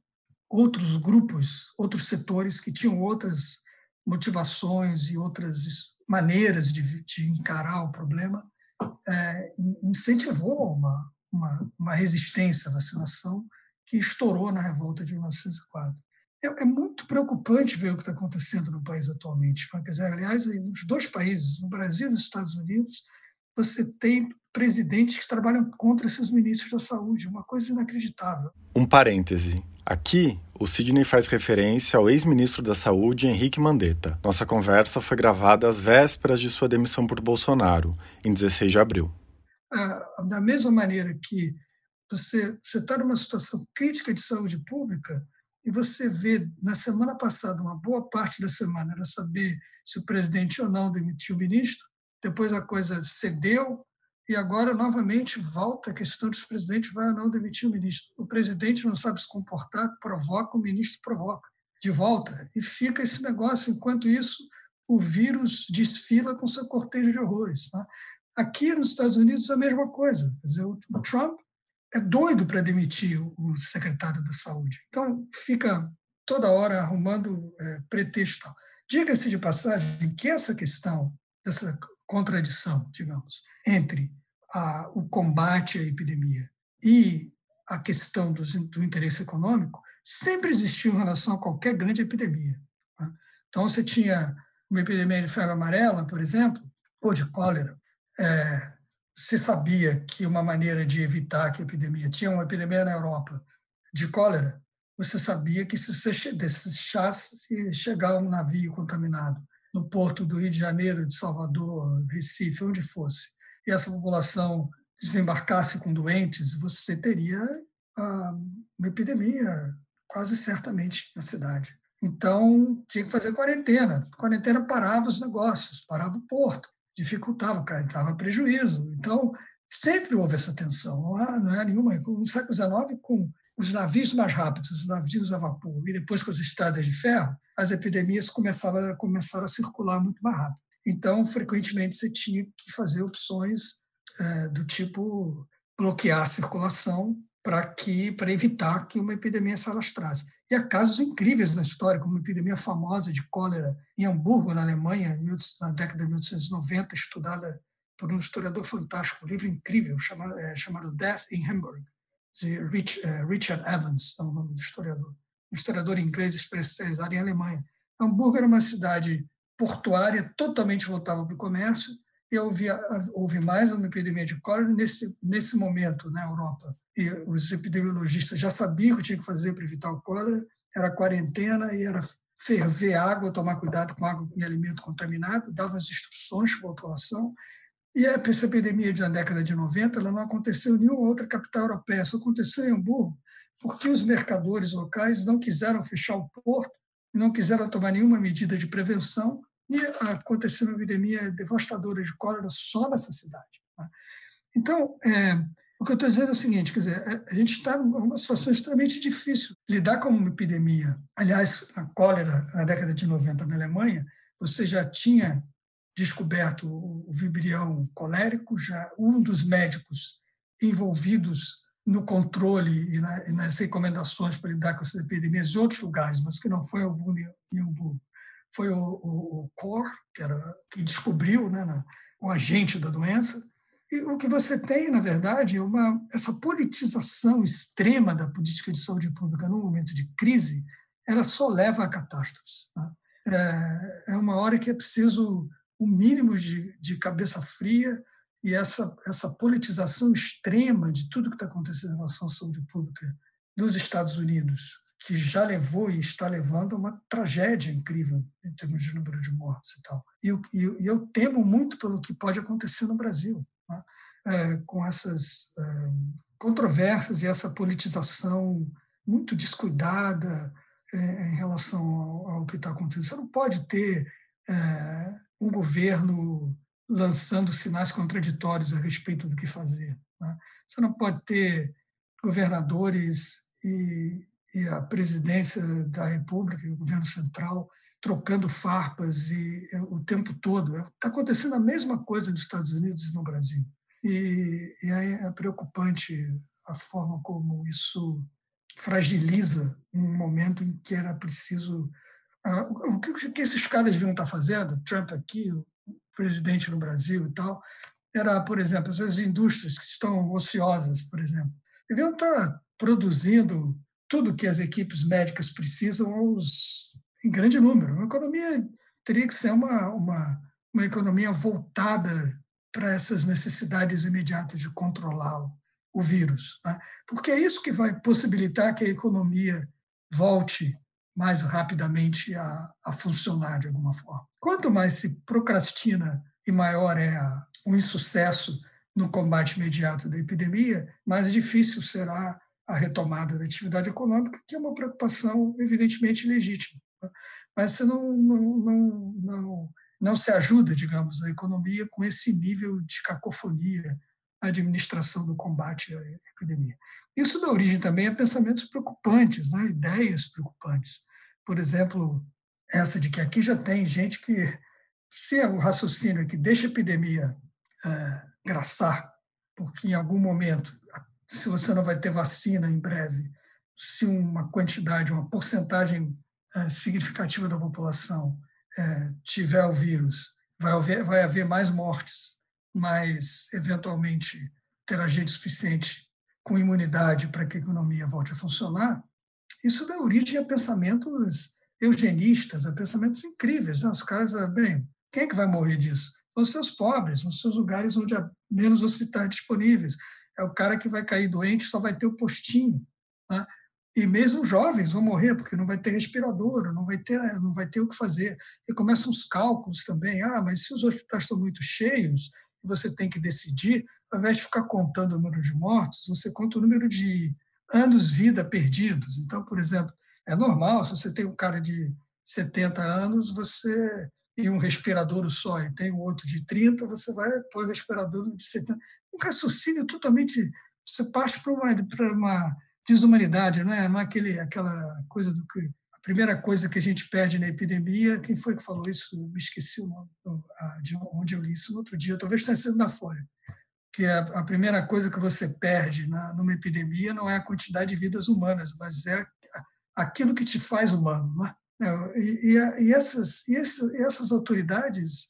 outros grupos, outros setores que tinham outras motivações e outras maneiras de, de encarar o problema, é, incentivou uma, uma, uma resistência à vacinação que estourou na revolta de mil novecentos e quatro. É, é muito preocupante ver o que está acontecendo no país atualmente. Quer dizer, aliás, nos dois países, no Brasil e nos Estados Unidos, você tem presidentes que trabalham contra seus ministros da saúde, uma coisa inacreditável. Um parêntese. Aqui, o Sidney faz referência ao ex-ministro da Saúde, Henrique Mandetta. Nossa conversa foi gravada às vésperas de sua demissão por Bolsonaro, em dezesseis de abril. Ah, da mesma maneira que você está numa situação crítica de saúde pública e você vê, na semana passada, uma boa parte da semana era saber se o presidente ou não demitiu o ministro, depois a coisa cedeu, e agora, novamente, volta a questão de se o presidente vai ou não demitir o ministro. O presidente não sabe se comportar, provoca, o ministro provoca, de volta. E fica esse negócio. Enquanto isso, o vírus desfila com seu cortejo de horrores. Né? Aqui, nos Estados Unidos, é a mesma coisa. Quer dizer, o Trump é doido para demitir o secretário da Saúde. Então, fica toda hora arrumando é, pretexto. Diga-se de passagem que essa questão dessa contradição, digamos, entre a, o combate à epidemia e a questão do, do interesse econômico, sempre existiu em relação a qualquer grande epidemia. Né? Então, você tinha uma epidemia de febre amarela, por exemplo, ou de cólera, é, se sabia que uma maneira de evitar que a epidemia... Tinha uma epidemia na Europa de cólera, você sabia que se você deixasse chegar um navio contaminado no porto do Rio de Janeiro, de Salvador, Recife, onde fosse, e essa população desembarcasse com doentes, você teria uma epidemia quase certamente na cidade. Então, tinha que fazer quarentena. Quarentena parava os negócios, parava o porto, dificultava, dava prejuízo. Então, sempre houve essa tensão, não há, não há nenhuma. No século dezenove, com os navios mais rápidos, os navios a vapor, e depois com as estradas de ferro, as epidemias começaram, começaram a circular muito mais rápido. Então, frequentemente, você tinha que fazer opções é, do tipo bloquear a circulação para que, para evitar que uma epidemia se alastrasse. E há casos incríveis na história, como a epidemia famosa de cólera em Hamburgo, na Alemanha, na década de mil oitocentos e noventa, estudada por um historiador fantástico, um livro incrível chamado, é, chamado Death in Hamburg, de Rich, uh, Richard Evans, é o nome do historiador, um historiador inglês especializado em Alemanha. Hamburgo era uma cidade portuária, totalmente voltada para o comércio, e houve, houve mais uma epidemia de cólera nesse, nesse momento na Europa. E os epidemiologistas já sabiam o que tinha que fazer para evitar o cólera, era quarentena e era ferver água, tomar cuidado com água e alimento contaminado, dava as instruções para a população. E essa epidemia da década de noventa ela não aconteceu em nenhuma outra capital europeia, só aconteceu em Hamburgo, porque os mercadores locais não quiseram fechar o porto, não quiseram tomar nenhuma medida de prevenção, e aconteceu uma epidemia devastadora de cólera só nessa cidade. Então, é, o que eu estou dizendo é o seguinte, quer dizer, a gente está numa situação extremamente difícil. Lidar com uma epidemia, aliás, a cólera na década de noventa na Alemanha, você já tinha descoberto o vibrião colérico, já um dos médicos envolvidos no controle e, na, e nas recomendações para lidar com essas epidemias em outros lugares, mas que não foi o Hamburgo, foi o, o, o Corr, que, era, que descobriu, né, na, o agente da doença, o que você tem, na verdade, é uma, essa politização extrema da política de saúde pública num momento de crise, ela só leva a catástrofes. Tá? É, é uma hora que é preciso o um mínimo de, de cabeça fria e essa, essa politização extrema de tudo que está acontecendo em relação à saúde pública nos Estados Unidos, que já levou e está levando a uma tragédia incrível em termos de número de mortes e tal. E eu, eu, eu temo muito pelo que pode acontecer no Brasil, né? É, com essas é, controvérsias e essa politização muito descuidada é, em relação ao, ao que está acontecendo. Você não pode ter é, um governo lançando sinais contraditórios a respeito do que fazer, né? Você não pode ter governadores e... e a presidência da República e o governo central trocando farpas e, o tempo todo. Está acontecendo a mesma coisa nos Estados Unidos e no Brasil. E, e aí é preocupante a forma como isso fragiliza um momento em que era preciso... Ah, o que, que esses caras deviam estar fazendo, Trump aqui, o presidente no Brasil e tal, era, por exemplo, essas indústrias que estão ociosas, por exemplo, deviam estar produzindo tudo que as equipes médicas precisam aos, em grande número. Uma economia teria que ser uma, uma, uma economia voltada para essas necessidades imediatas de controlar o, o vírus, né? Porque é isso que vai possibilitar que a economia volte mais rapidamente a, a funcionar de alguma forma. Quanto mais se procrastina e maior é a, o insucesso no combate imediato da epidemia, mais difícil será a retomada da atividade econômica, que é uma preocupação evidentemente legítima. Mas você não, não, não, não, não se ajuda, digamos, a economia com esse nível de cacofonia, a administração do combate à epidemia. Isso dá origem também a pensamentos preocupantes, né? Ideias preocupantes. Por exemplo, essa de que aqui já tem gente que, se o raciocínio é que deixa a epidemia ah, graçar, porque em algum momento... se você não vai ter vacina em breve, se uma quantidade, uma porcentagem é, significativa da população é, tiver o vírus, vai haver, vai haver mais mortes, mas, eventualmente, terá gente suficiente com imunidade para que a economia volte a funcionar. Isso dá origem a pensamentos eugenistas, a pensamentos incríveis, né? Os caras, bem, quem é que vai morrer disso? São os seus pobres, os seus lugares onde há menos hospitais disponíveis. É o cara que vai cair doente, só vai ter o postinho, né? E mesmo os jovens vão morrer, porque não vai ter respirador, não vai ter, não vai ter o que fazer. E começam os cálculos também. Ah, mas se os hospitais estão muito cheios, você tem que decidir, ao invés de ficar contando o número de mortos, você conta o número de anos de vida perdidos. Então, por exemplo, é normal, se você tem um cara de setenta anos, você... e um respirador só, e tem um outro de trinta, você vai pôr o respirador de setenta. Um raciocínio totalmente... Você parte para uma, para uma desumanidade, não é, não é aquele, aquela coisa do que... A primeira coisa que a gente perde na epidemia... Quem foi que falou isso? Me esqueci o nome de onde eu li isso no outro dia. Talvez tenha sido na Folha. Que a, a primeira coisa que você perde na, numa epidemia não é a quantidade de vidas humanas, mas é aquilo que te faz humano, não é? E, e, e, essas, e essas autoridades,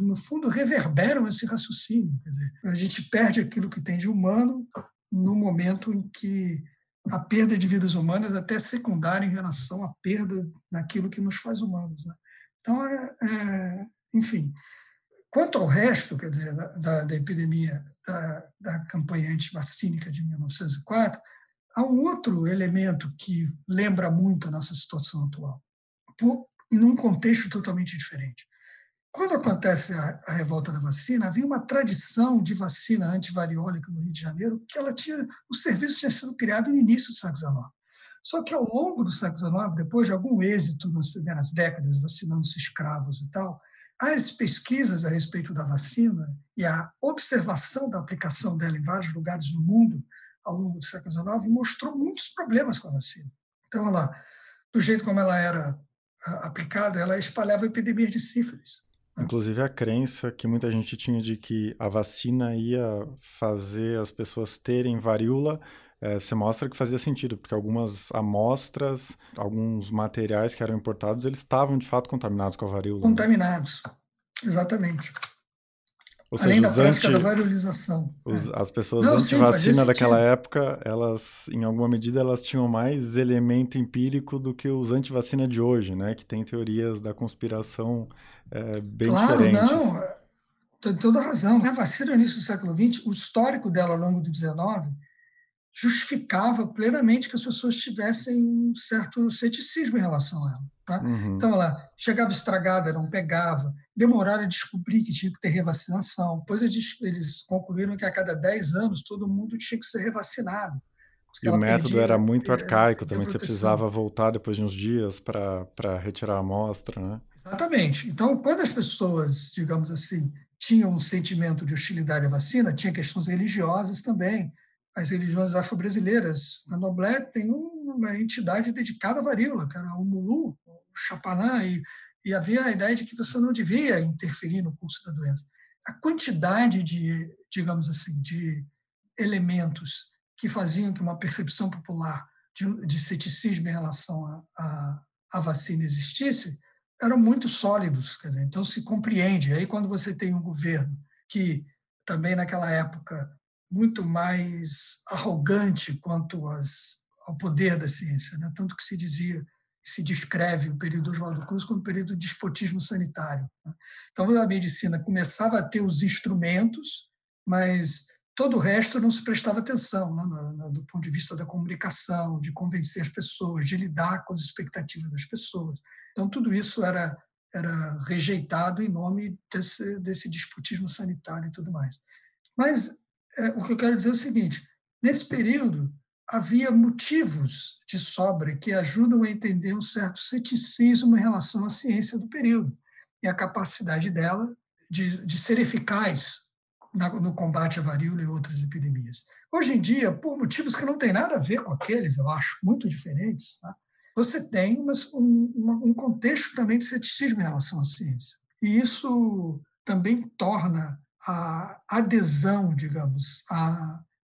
no fundo, reverberam esse raciocínio. Quer dizer, a gente perde aquilo que tem de humano no momento em que a perda de vidas humanas até é secundária em relação à perda daquilo que nos faz humanos, né? Então, é, é, enfim, quanto ao resto, quer dizer, da, da epidemia da, da campanha antivacínica de mil novecentos e quatro, há um outro elemento que lembra muito a nossa situação atual, por, num contexto totalmente diferente. Quando acontece a, a revolta da vacina, havia uma tradição de vacina antivariólica no Rio de Janeiro, que ela tinha, o serviço tinha sido criado no início do século dezenove. Só que, ao longo do século dezenove, depois de algum êxito nas primeiras décadas, vacinando-se escravos e tal, as pesquisas a respeito da vacina e a observação da aplicação dela em vários lugares do mundo ao longo do século dezenove, mostrou muitos problemas com a vacina. Então, olha lá, do jeito como ela era aplicada, ela espalhava epidemias de sífilis. Inclusive a crença que muita gente tinha de que a vacina ia fazer as pessoas terem varíola, é, você mostra que fazia sentido, porque algumas amostras, alguns materiais que eram importados, eles estavam de fato contaminados com a varíola. Contaminados, né? Exatamente. Ou Além seja, da prática anti... da viralização. Os, as pessoas anti-vacina daquela sentido. época, elas, em alguma medida, elas tinham mais elemento empírico do que os anti-vacina de hoje, né? Que tem teorias da conspiração é, bem claro, diferentes. Claro, não. Tem toda razão. A vacina no início do século vinte, o histórico dela ao longo do dezenove, justificava plenamente que as pessoas tivessem um certo ceticismo em relação a ela. Tá? Uhum. Então, ela chegava estragada, não pegava, demoraram a descobrir que tinha que ter revacinação, depois eles concluíram que a cada dez anos todo mundo tinha que ser revacinado. E o método era muito arcaico também, você precisava voltar depois de uns dias para retirar a amostra, né? Exatamente. Então, quando as pessoas, digamos assim, tinham um sentimento de hostilidade à vacina, tinha questões religiosas também. As religiões afro-brasileiras, a Candomblé tem uma entidade dedicada à varíola, cara, o Mulu, o Chapanã, e, e havia a ideia de que você não devia interferir no curso da doença. A quantidade de, digamos assim, de elementos que faziam que uma percepção popular de, de ceticismo em relação à vacina existisse eram muito sólidos, quer dizer, então se compreende. Aí quando você tem um governo que também naquela época muito mais arrogante quanto às, ao poder da ciência, né? Tanto que se dizia, se descreve o período Oswaldo Cruz como um período de despotismo sanitário, né? Então, a medicina começava a ter os instrumentos, mas todo o resto não se prestava atenção, né? no, no, do ponto de vista da comunicação, de convencer as pessoas, de lidar com as expectativas das pessoas. Então, tudo isso era, era rejeitado em nome desse, desse despotismo sanitário e tudo mais. Mas o que eu quero dizer é o seguinte: nesse período havia motivos de sobra que ajudam a entender um certo ceticismo em relação à ciência do período e a capacidade dela de, de ser eficaz na, no combate à varíola e outras epidemias. Hoje em dia, por motivos que não têm nada a ver com aqueles, eu acho, muito diferentes, tá? Você tem uma, um, um contexto também de ceticismo em relação à ciência. E isso também torna a adesão, digamos,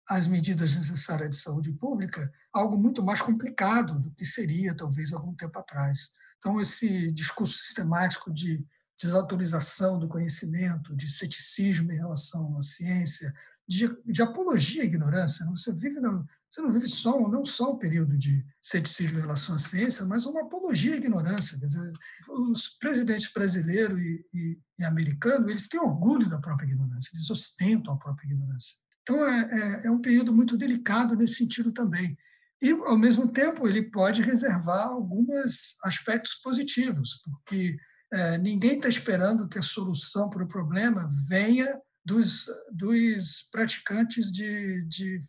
às medidas necessárias de saúde pública, algo muito mais complicado do que seria, talvez, algum tempo atrás. Então, esse discurso sistemático de desautorização do conhecimento, de ceticismo em relação à ciência, de, de apologia à ignorância, você, vive não, você não vive só, não só um período de ceticismo em relação à ciência, mas uma apologia à ignorância. Quer dizer, os presidentes brasileiro e, e, e americano, eles têm orgulho da própria ignorância, eles ostentam a própria ignorância. Então, é, é, é um período muito delicado nesse sentido também. E, ao mesmo tempo, ele pode reservar alguns aspectos positivos, porque é, ninguém está esperando que a solução para o problema venha Dos, dos praticantes, de, de,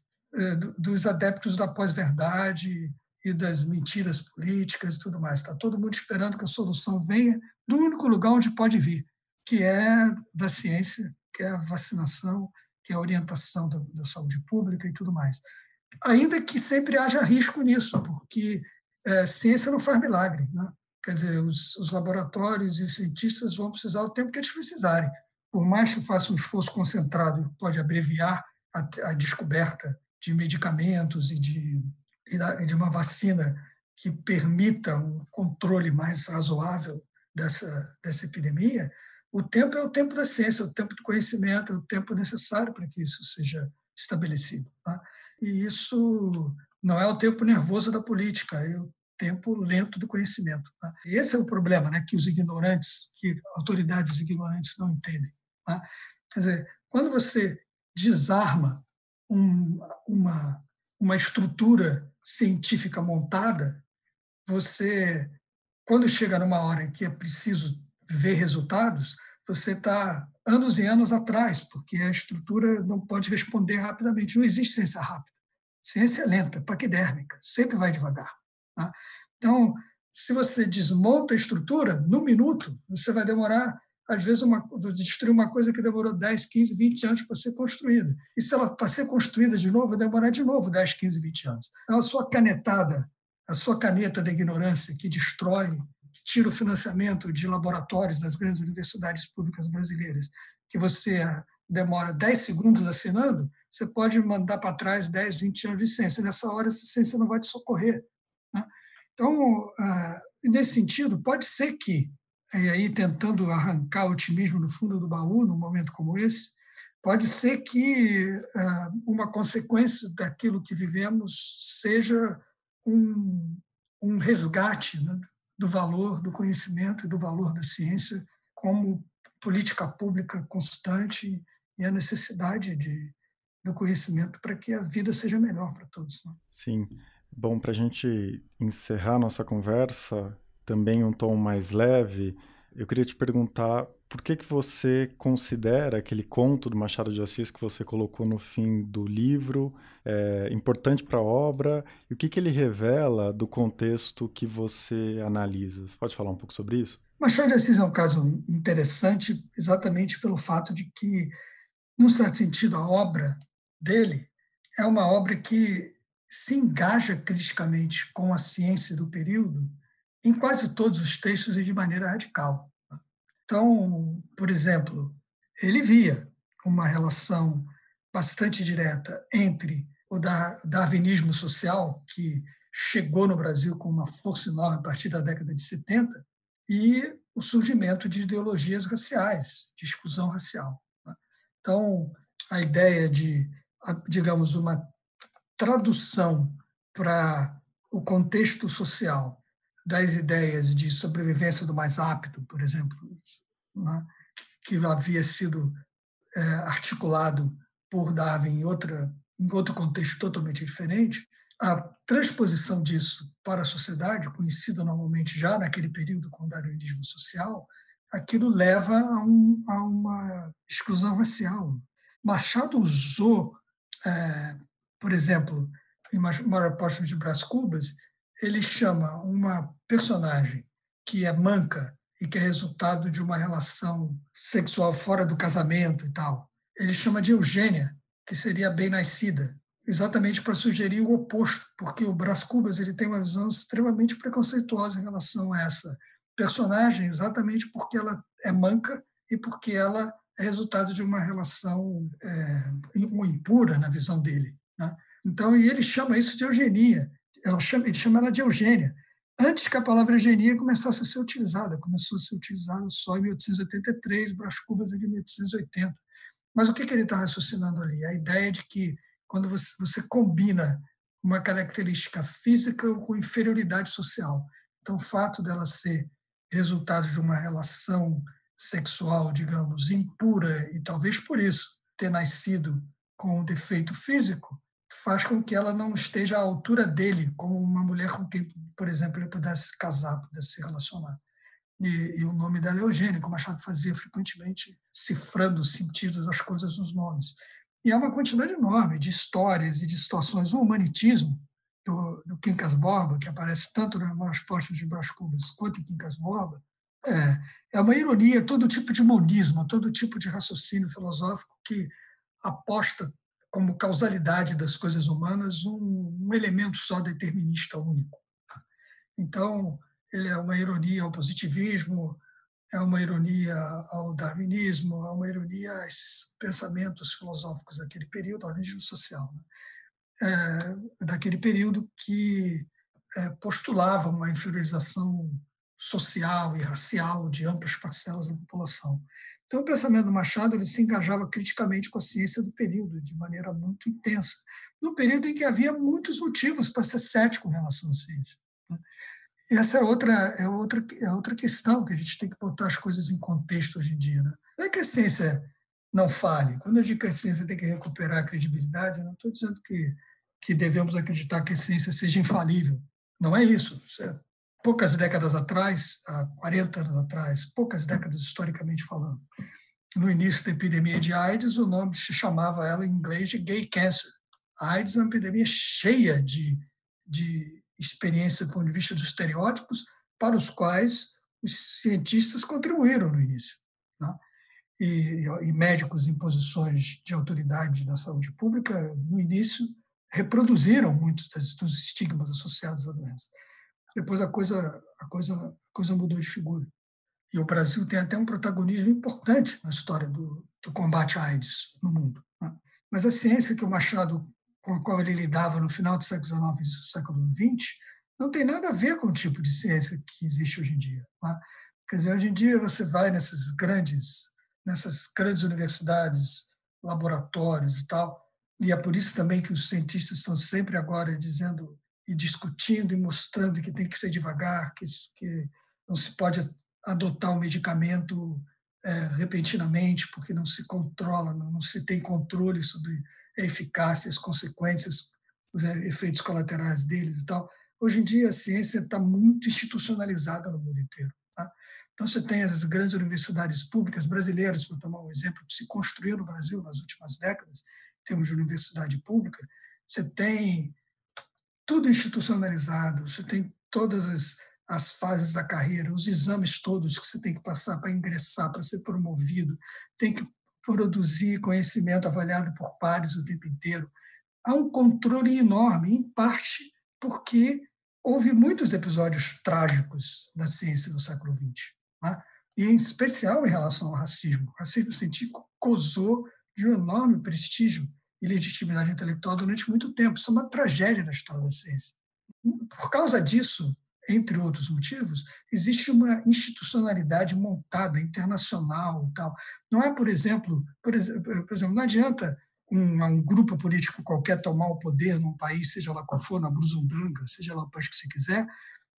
dos adeptos da pós-verdade e das mentiras políticas e tudo mais. Está todo mundo esperando que a solução venha do único lugar onde pode vir, que é da ciência, que é a vacinação, que é a orientação da, da saúde pública e tudo mais. Ainda que sempre haja risco nisso, porque é, ciência não faz milagre, né? Quer dizer, os, os laboratórios e os cientistas vão precisar o tempo que eles precisarem. Por mais que faça um esforço concentrado, pode abreviar a, a descoberta de medicamentos e de, e de uma vacina que permita um controle mais razoável dessa, dessa epidemia, o tempo é o tempo da ciência, é o tempo do conhecimento, é o tempo necessário para que isso seja estabelecido, tá? E isso não é o tempo nervoso da política, é o tempo lento do conhecimento, tá? E esse é o problema, né, que os ignorantes, que autoridades ignorantes não entendem. Quer dizer, quando você desarma um, uma, uma estrutura científica montada, você, quando chega numa hora que é preciso ver resultados, você está anos e anos atrás, porque a estrutura não pode responder rapidamente. Não existe ciência rápida. Ciência é lenta, paquidérmica, sempre vai devagar, tá? Então, se você desmonta a estrutura, num minuto, você vai demorar, às vezes, uma, destruir uma coisa que demorou dez, quinze, vinte anos para ser construída. E se ela para ser construída de novo, vai demorar de novo dez, quinze, vinte anos. Então, a sua canetada, a sua caneta da ignorância que destrói, que tira o financiamento de laboratórios das grandes universidades públicas brasileiras, que você demora dez segundos assinando, você pode mandar para trás dez, vinte anos de ciência. Nessa hora, essa ciência não vai te socorrer, né? Então, nesse sentido, pode ser que, e aí tentando arrancar otimismo no fundo do baú, num momento como esse, Pode ser que uma consequência daquilo que vivemos seja um, um resgate, né, do valor do conhecimento e do valor da ciência como política pública constante e a necessidade de, do conhecimento para que a vida seja melhor para todos. Né? Sim. Bom, para a gente encerrar nossa conversa, também um tom mais leve, eu queria te perguntar por que que você considera aquele conto do Machado de Assis que você colocou no fim do livro é, importante para a obra e o que que ele revela do contexto que você analisa? Você pode falar um pouco sobre isso? Machado de Assis é um caso interessante exatamente pelo fato de que, num certo sentido, a obra dele é uma obra que se engaja criticamente com a ciência do período em quase todos os textos e de maneira radical. Então, por exemplo, ele via uma relação bastante direta entre o darwinismo social, que chegou no Brasil com uma força enorme a partir da década de setenta, e o surgimento de ideologias raciais, de exclusão racial. Então, a ideia de, digamos, uma tradução para o contexto social das ideias de sobrevivência do mais apto, por exemplo, né, que havia sido é, articulado por Darwin em, outra, em outro contexto totalmente diferente, a transposição disso para a sociedade, conhecida normalmente já naquele período como darwinismo social, aquilo leva a, um, a uma exclusão racial. Machado usou, é, por exemplo, em Memórias Póstumas de Brás Cubas, ele chama uma personagem que é manca e que é resultado de uma relação sexual fora do casamento e tal. Ele chama de Eugênia, que seria bem-nascida, exatamente para sugerir o oposto, porque o Brás Cubas ele tem uma visão extremamente preconceituosa em relação a essa personagem, exatamente porque ela é manca e porque ela é resultado de uma relação é, impura na visão dele. Né? Então, e ele chama isso de eugenia. Ela chama, ele chama ela de Eugênia, antes que a palavra eugenia começasse a ser utilizada. Começou a ser utilizada só em mil oitocentos e oitenta e três, Brás Cubas é de mil oitocentos e oitenta. Mas o que que ele está raciocinando ali? A ideia de que, quando você, você combina uma característica física com inferioridade social, então o fato dela ser resultado de uma relação sexual, digamos, impura, e talvez por isso ter nascido com um defeito físico, faz com que ela não esteja à altura dele, como uma mulher com quem, por exemplo, ele pudesse casar, pudesse se relacionar. E, e o nome dela é Eugênia, como Machado fazia frequentemente, cifrando os sentidos das coisas nos nomes. E há uma quantidade enorme de histórias e de situações. O humanitismo do, do Quincas Borba, que aparece tanto nas Memórias Póstumas de Brás Cubas quanto em Quincas Borba, é, é uma ironia, todo tipo de monismo, todo tipo de raciocínio filosófico que aposta como causalidade das coisas humanas, um, um elemento só determinista único. Então, ele é uma ironia ao positivismo, é uma ironia ao darwinismo, é uma ironia a esses pensamentos filosóficos daquele período, ao darwinismo social, né? É, daquele período que é, postulava uma inferiorização social e racial de amplas parcelas da população. Então, o pensamento do Machado ele se engajava criticamente com a ciência do período, de maneira muito intensa, num período em que havia muitos motivos para ser cético em relação à ciência. Essa é outra, é outra, é outra questão, que a gente tem que botar as coisas em contexto hoje em dia, né? Não é que a ciência não fale. Quando eu digo que a ciência tem que recuperar a credibilidade, eu não estou dizendo que, que devemos acreditar que a ciência seja infalível. Não é isso, certo? Poucas décadas atrás, há quarenta anos atrás, poucas décadas historicamente falando, no início da epidemia de AIDS, o nome se chamava ela em inglês de gay cancer. A AIDS é uma epidemia cheia de, de experiência do ponto de vista dos estereótipos para os quais os cientistas contribuíram no início, né? E, e médicos em posições de autoridade na saúde pública, no início, reproduziram muitos dos estigmas associados à doença. Depois a coisa, a, coisa, a coisa mudou de figura. E o Brasil tem até um protagonismo importante na história do, do combate à AIDS no mundo, né? Mas a ciência que o Machado, com a qual ele lidava no final do século dezenove e do século vinte, não tem nada a ver com o tipo de ciência que existe hoje em dia, né? Quer dizer, hoje em dia você vai nessas grandes, nessas grandes universidades laboratórios e tal. E é por isso também que os cientistas estão sempre agora dizendo e discutindo e mostrando que tem que ser devagar, que, que não se pode adotar um medicamento é, repentinamente, porque não se controla, não, não se tem controle sobre a eficácia, as consequências, os efeitos colaterais deles e tal. Hoje em dia, a ciência está muito institucionalizada no mundo inteiro. Tá? Então, você tem as grandes universidades públicas brasileiras, para tomar um exemplo, que se construiu no Brasil nas últimas décadas, em termos de universidade pública. Você tem tudo institucionalizado, você tem todas as, as fases da carreira, os exames todos que você tem que passar para ingressar, para ser promovido, tem que produzir conhecimento avaliado por pares o tempo inteiro. Há um controle enorme, em parte porque houve muitos episódios trágicos da ciência no século vinte, né? E em especial em relação ao racismo. O racismo científico causou de um enorme prestígio e legitimidade intelectual durante muito tempo. Isso é uma tragédia na história da ciência. Por causa disso, entre outros motivos, existe uma institucionalidade montada, internacional e tal. Não é, por exemplo, por exemplo, não adianta um, um grupo político qualquer tomar o poder num país, seja lá qual for, na Brusundanga, seja lá o país que você quiser,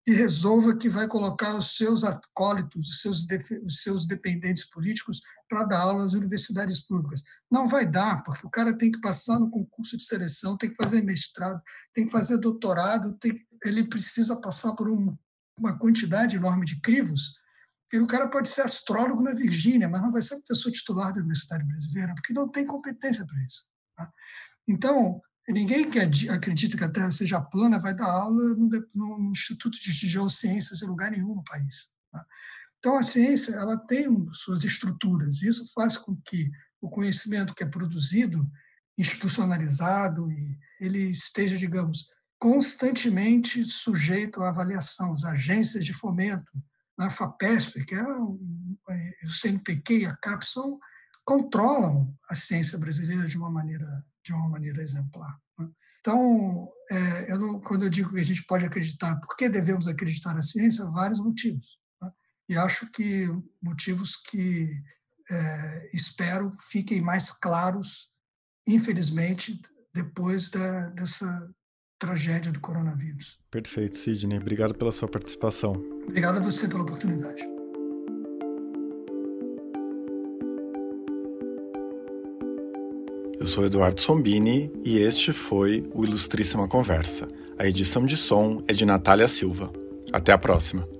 e resolva que vai colocar os seus acólitos, os seus, os seus dependentes políticos para dar aula nas universidades públicas. Não vai dar, porque o cara tem que passar no concurso de seleção, tem que fazer mestrado, tem que fazer doutorado, tem, ele precisa passar por um, uma quantidade enorme de crivos. O cara pode ser astrólogo na Virgínia, mas não vai ser professor titular da Universidade Brasileira, porque não tem competência para isso. Tá? Então, ninguém que acredita que a Terra seja plana vai dar aula no Instituto de Geociências em lugar nenhum no país. Tá? Então, a ciência ela tem suas estruturas, e isso faz com que o conhecimento que é produzido, institucionalizado, e ele esteja, digamos, constantemente sujeito à avaliação. As agências de fomento, a FAPESP, que é o C N P Q e a Capes, controlam a ciência brasileira de uma maneira de uma maneira exemplar. Então, é, eu não, quando eu digo que a gente pode acreditar, por que devemos acreditar na ciência? Vários motivos. Tá? E acho que motivos que é, espero fiquem mais claros, infelizmente, depois da, dessa tragédia do coronavírus. Perfeito, Sidney. Obrigado pela sua participação. Obrigado a você pela oportunidade. Eu sou Eduardo Sombini e este foi o Ilustríssima Conversa. A edição de som é de Natália Silva. Até a próxima.